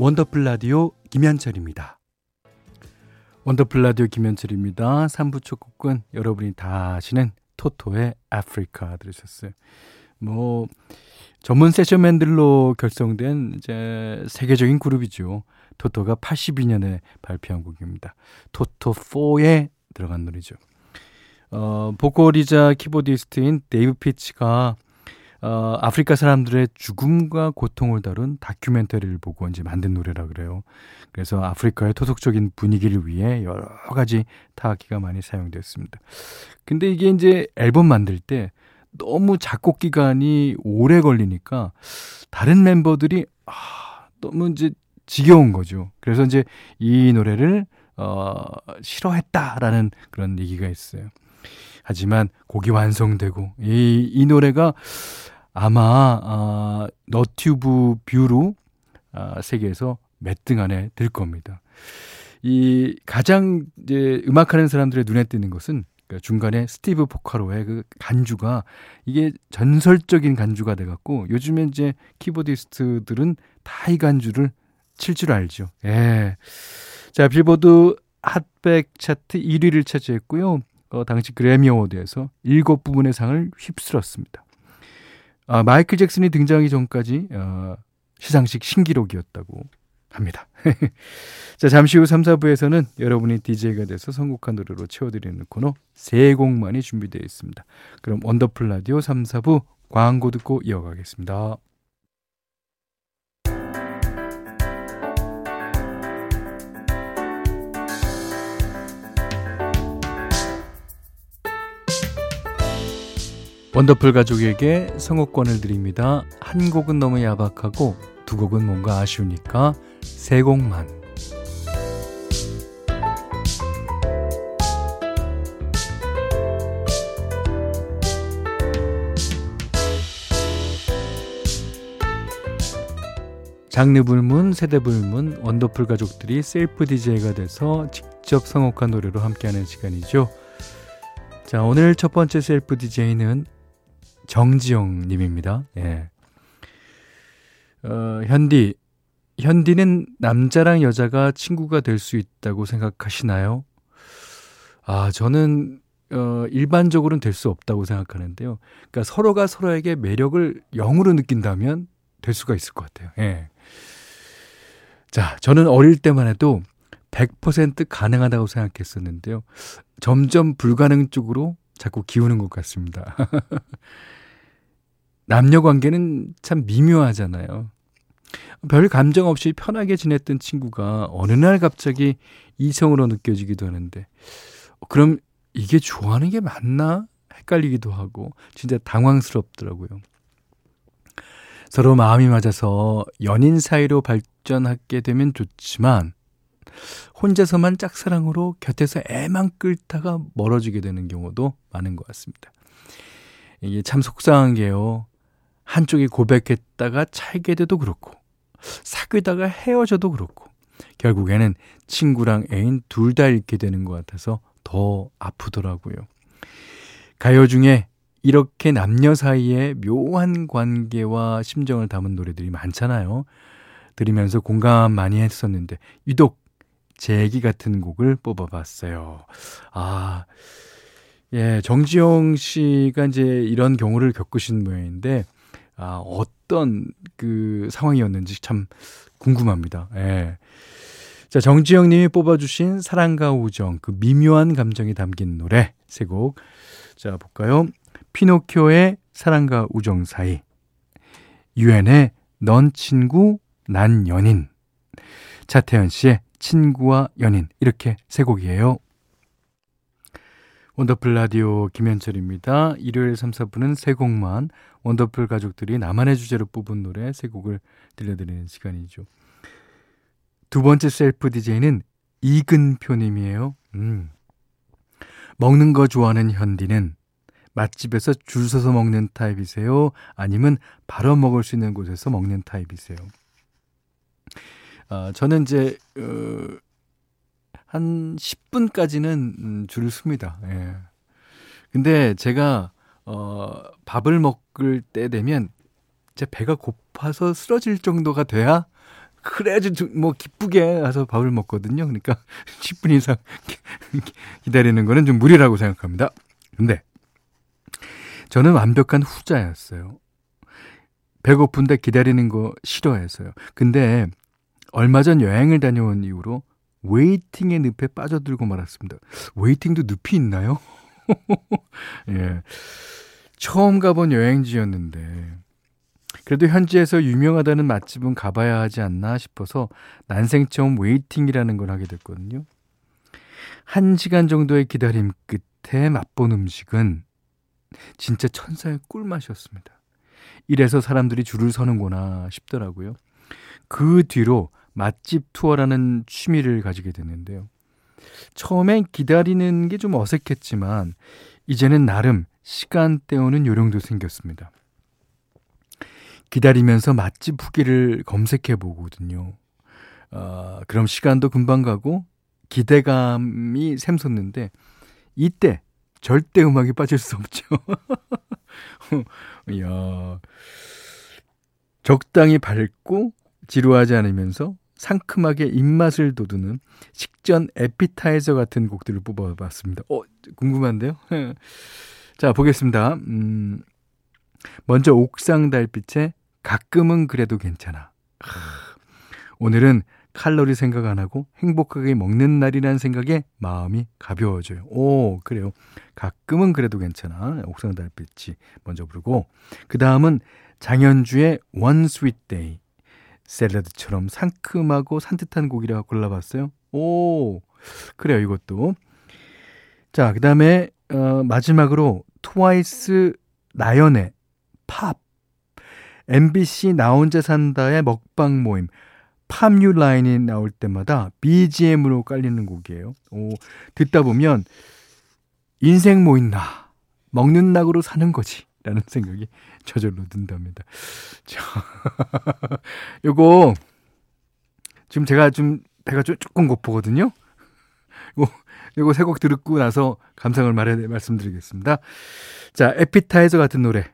원더풀라디오 김현철입니다. 원더풀라디오 김현철입니다. 3부 첫 곡은 여러분이 다 아시는 토토의 아프리카 들으셨어요. 뭐 전문 세션맨들로 결성된 이제 세계적인 그룹이죠. 토토가 82년에 발표한 곡입니다. 토토4에 들어간 노래죠. 보컬이자 키보디스트인 데이브 피치가 아프리카 사람들의 죽음과 고통을 다룬 다큐멘터리를 보고 이제 만든 노래라 그래요. 그래서 아프리카의 토속적인 분위기를 위해 여러 가지 타악기가 많이 사용되었습니다. 근데 이게 이제 앨범 만들 때 너무 작곡 기간이 오래 걸리니까 다른 멤버들이 너무 이제 지겨운 거죠. 그래서 이제 이 노래를 싫어했다라는 그런 얘기가 있어요. 하지만 곡이 완성되고 이 노래가 아마 너튜브 뷰로 세계에서 몇 등 안에 들 겁니다. 이 가장 이제 음악하는 사람들의 눈에 띄는 것은 중간에 스티브 포카로의 그 간주가 이게 전설적인 간주가 돼갖고 요즘에 이제 키보디스트들은 다 이 간주를 칠 줄 알죠. 예. 자, 빌보드 핫백 차트 1위를 차지했고요. 당시 그래미 어워드에서 7부문의 상을 휩쓸었습니다. 마이클 잭슨이 등장하기 전까지 시상식 신기록이었다고 합니다. 자, 잠시 후 3, 4부에서는 여러분이 DJ가 돼서 선곡한 노래로 채워드리는 코너 세곡만이 준비되어 있습니다. 그럼 원더풀 라디오 3, 4부 광고 듣고 이어가겠습니다. 원더풀 가족에게 선곡권을 드립니다. 한 곡은 너무 야박하고 두 곡은 뭔가 아쉬우니까 세 곡만. 장르 불문, 세대 불문, 원더풀 가족들이 셀프 DJ가 돼서 직접 선곡한 노래로 함께하는 시간이죠. 자, 오늘 첫 번째 셀프 DJ는 정지영 님입니다. 예. 현디는 남자랑 여자가 친구가 될 수 있다고 생각하시나요? 저는 일반적으로는 될 수 없다고 생각하는데요. 그러니까 서로가 서로에게 매력을 0으로 느낀다면 될 수가 있을 것 같아요. 예. 자, 저는 어릴 때만 해도 100% 가능하다고 생각했었는데요. 점점 불가능 쪽으로 자꾸 기우는 것 같습니다. 남녀 관계는 참 미묘하잖아요. 별 감정 없이 편하게 지냈던 친구가 어느 날 갑자기 이성으로 느껴지기도 하는데, 그럼 이게 좋아하는 게 맞나? 헷갈리기도 하고 진짜 당황스럽더라고요. 서로 마음이 맞아서 연인 사이로 발전하게 되면 좋지만 혼자서만 짝사랑으로 곁에서 애만 끌다가 멀어지게 되는 경우도 많은 것 같습니다. 이게 참 속상한 게요. 한쪽이 고백했다가 차이게 돼도 그렇고 사귀다가 헤어져도 그렇고 결국에는 친구랑 애인 둘 다 잃게 되는 것 같아서 더 아프더라고요. 가요 중에 이렇게 남녀 사이의 묘한 관계와 심정을 담은 노래들이 많잖아요. 들으면서 공감 많이 했었는데 유독 제 얘기 같은 곡을 뽑아봤어요. 예, 정지영 씨가 이제 이런 경우를 겪으신 모양인데, 어떤 그 상황이었는지 참 궁금합니다. 예. 자, 정지영 님이 뽑아주신 사랑과 우정, 그 미묘한 감정이 담긴 노래, 세 곡. 자, 볼까요? 피노키오의 사랑과 우정 사이. 유엔의 넌 친구, 난 연인. 차태현 씨의 친구와 연인, 이렇게 세 곡이에요. 원더풀 라디오 김현철입니다. 일요일 3, 4분은 세 곡만, 원더풀 가족들이 나만의 주제로 뽑은 노래 세 곡을 들려드리는 시간이죠. 두 번째 셀프 DJ는 이근표님이에요. 먹는 거 좋아하는 현디는 맛집에서 줄 서서 먹는 타입이세요? 아니면 바로 먹을 수 있는 곳에서 먹는 타입이세요? 저는 이제 한 10분까지는 줄을 섭니다. 예. 근데 제가 밥을 먹을 때 되면 제 배가 고파서 쓰러질 정도가 돼야 그래야지 뭐 기쁘게 가서 밥을 먹거든요. 그러니까 10분 이상 기다리는 거는 좀 무리라고 생각합니다. 근데 저는 완벽한 후자였어요. 배고픈데 기다리는 거 싫어해서요. 근데 얼마 전 여행을 다녀온 이후로 웨이팅의 늪에 빠져들고 말았습니다. 웨이팅도 늪이 있나요? 예. 처음 가본 여행지였는데 그래도 현지에서 유명하다는 맛집은 가봐야 하지 않나 싶어서 난생 처음 웨이팅이라는 걸 하게 됐거든요. 1시간 정도의 기다림 끝에 맛본 음식은 진짜 천사의 꿀맛이었습니다. 이래서 사람들이 줄을 서는구나 싶더라고요. 그 뒤로 맛집 투어라는 취미를 가지게 됐는데요. 처음엔 기다리는 게 좀 어색했지만 이제는 나름 시간 때우는 요령도 생겼습니다. 기다리면서 맛집 후기를 검색해 보거든요. 그럼 시간도 금방 가고 기대감이 샘솟는데 이때 절대 음악이 빠질 수 없죠. 이야, 적당히 밝고 지루하지 않으면서 상큼하게 입맛을 돋우는 식전 에피타이저 같은 곡들을 뽑아봤습니다. 궁금한데요? 자, 보겠습니다. 먼저 옥상 달빛에 가끔은 그래도 괜찮아. 오늘은 칼로리 생각 안 하고 행복하게 먹는 날이라는 생각에 마음이 가벼워져요. 오, 그래요. 가끔은 그래도 괜찮아. 옥상 달빛이 먼저 부르고 그 다음은 장현주의 One Sweet Day. 샐러드처럼 상큼하고 산뜻한 곡이라 골라봤어요. 오, 그래요. 이것도. 자, 그 다음에 마지막으로 트와이스 나연의 팝, MBC 나 혼자 산다의 먹방 모임 팝뉴 라인이 나올 때마다 BGM으로 깔리는 곡이에요. 오, 듣다 보면 인생 뭐 있나, 먹는 낙으로 사는 거지 라는 생각이 저절로 든답니다. 요거 지금 제가 좀 배가 조금 고프거든요. 요거 세 곡 듣고 나서 감상을 말씀드리겠습니다. 자, 에피타이저 같은 노래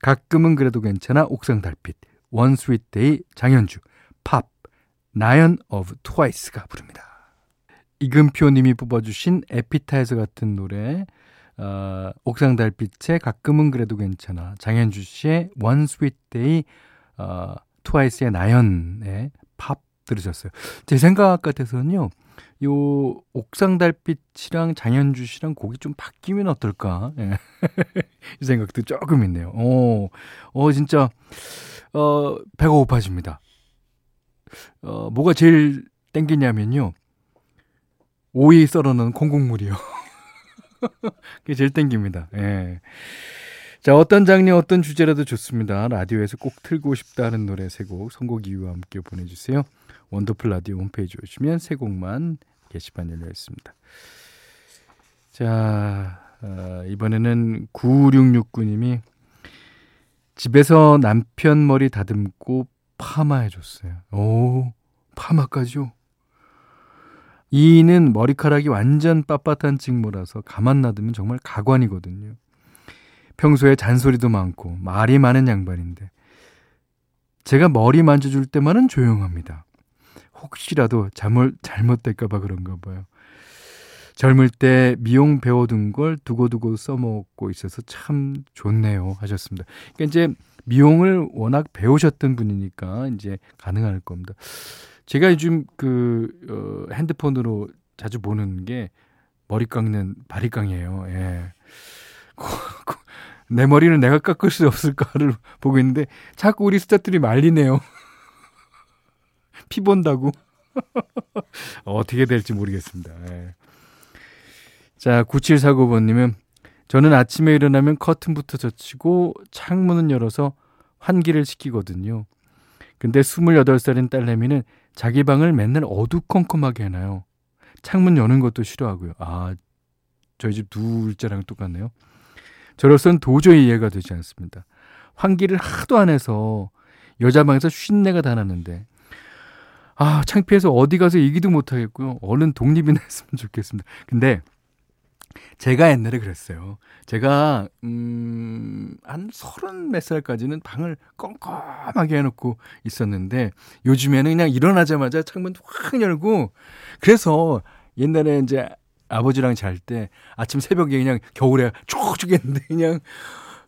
가끔은 그래도 괜찮아, 옥상 달빛, One Sweet Day, 장현주, 팝, 나연 of 트와이스가 부릅니다. 이금표 님이 뽑아주신 에피타이저 같은 노래, 옥상 달빛에 가끔은 그래도 괜찮아, 장현주 씨의 One Sweet Day, 트와이스의 나연의 팝 들으셨어요. 제 생각 같아서는요, 요 옥상 달빛이랑 장현주 씨랑 곡이 좀 바뀌면 어떨까? 예. 이 생각도 조금 있네요. 진짜 배가 고파집니다. 뭐가 제일 땡기냐면요, 오이 썰어놓은 콩국물이요. 그게 제일 땡깁니다. 예. 자, 어떤 장르 어떤 주제라도 좋습니다. 라디오에서 꼭 틀고 싶다 하는 노래 세 곡 선곡 이유와 함께 보내주세요. 원더풀 라디오 홈페이지 오시면 세 곡만 게시판 열려 있습니다. 자, 이번에는 9669님이 집에서 남편 머리 다듬고 파마해줬어요. 오, 파마까지요? 이는 머리카락이 완전 빳빳한 직모라서 가만 놔두면 정말 가관이거든요. 평소에 잔소리도 많고 말이 많은 양반인데 제가 머리 만져줄 때만은 조용합니다. 혹시라도 잘못될까봐 그런가 봐요. 젊을 때 미용 배워둔 걸 두고두고 써먹고 있어서 참 좋네요 하셨습니다. 그러니까 이제 미용을 워낙 배우셨던 분이니까 이제 가능할 겁니다. 제가 요즘 핸드폰으로 자주 보는 게 머리 깎는 바리깡이에요. 예. 내 머리는 내가 깎을 수 없을까를 보고 있는데 자꾸 우리 스태프들이 말리네요. 피 본다고. 어떻게 될지 모르겠습니다. 예. 자, 9749번님은 저는 아침에 일어나면 커튼부터 젖히고 창문은 열어서 환기를 시키거든요. 근데 28살인 딸내미는 자기 방을 맨날 어두컴컴하게 해놔요. 창문 여는 것도 싫어하고요. 아, 저희 집 둘째랑 똑같네요. 저로서는 도저히 이해가 되지 않습니다. 환기를 하도 안 해서 여자 방에서 쉰내가 다 나는데 아, 창피해서 어디 가서 얘기도 못하겠고요. 얼른 독립이나 했으면 좋겠습니다. 근데 제가 옛날에 그랬어요. 제가 한 30몇 살까지는 방을 껌껌하게 해놓고 있었는데 요즘에는 그냥 일어나자마자 창문 확 열고, 그래서 옛날에 이제 아버지랑 잘 때 아침 새벽에 그냥 겨울에 초죽겠는데 그냥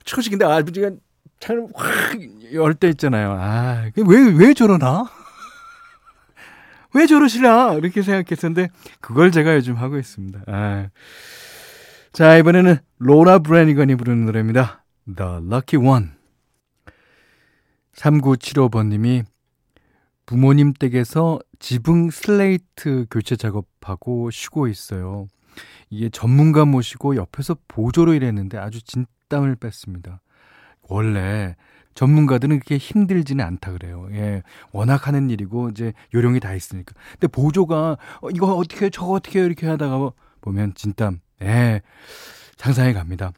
초죽인데 아버지가 창을 확 열 때 있잖아요. 아, 왜 저러나? 왜 저러시나? 이렇게 생각했었는데 그걸 제가 요즘 하고 있습니다. 아. 자, 이번에는 로라 브래니건이 부르는 노래입니다. The Lucky One. 3975번님이 부모님 댁에서 지붕 슬레이트 교체 작업하고 쉬고 있어요. 이게 전문가 모시고 옆에서 보조로 일했는데 아주 진땀을 뺐습니다. 원래 전문가들은 그렇게 힘들지는 않다 그래요. 예, 워낙 하는 일이고 이제 요령이 다 있으니까. 근데 보조가 이거 어떻게 해요? 저거 어떻게 해요? 이렇게 하다가 보면 진땀, 예, 상상해 갑니다.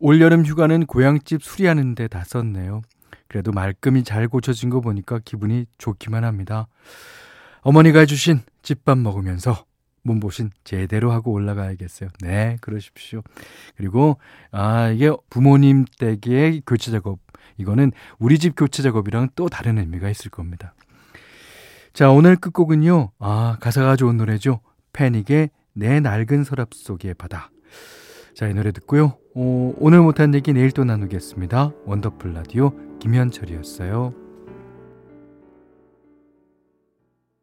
올여름 휴가는 고향집 수리하는 데 다 썼네요. 그래도 말끔히 잘 고쳐진 거 보니까 기분이 좋기만 합니다. 어머니가 해주신 집밥 먹으면서 몸보신 제대로 하고 올라가야겠어요. 네, 그러십시오. 그리고 아, 이게 부모님 댁의 교체 작업, 이거는 우리 집 교체 작업이랑 또 다른 의미가 있을 겁니다. 자, 오늘 끝곡은요, 아, 가사가 좋은 노래죠. 패닉의 내 낡은 서랍 속의 바다. 자, 이 노래 듣고요, 오늘 못한 얘기 내일 또 나누겠습니다. 원더풀 라디오 김현철이었어요.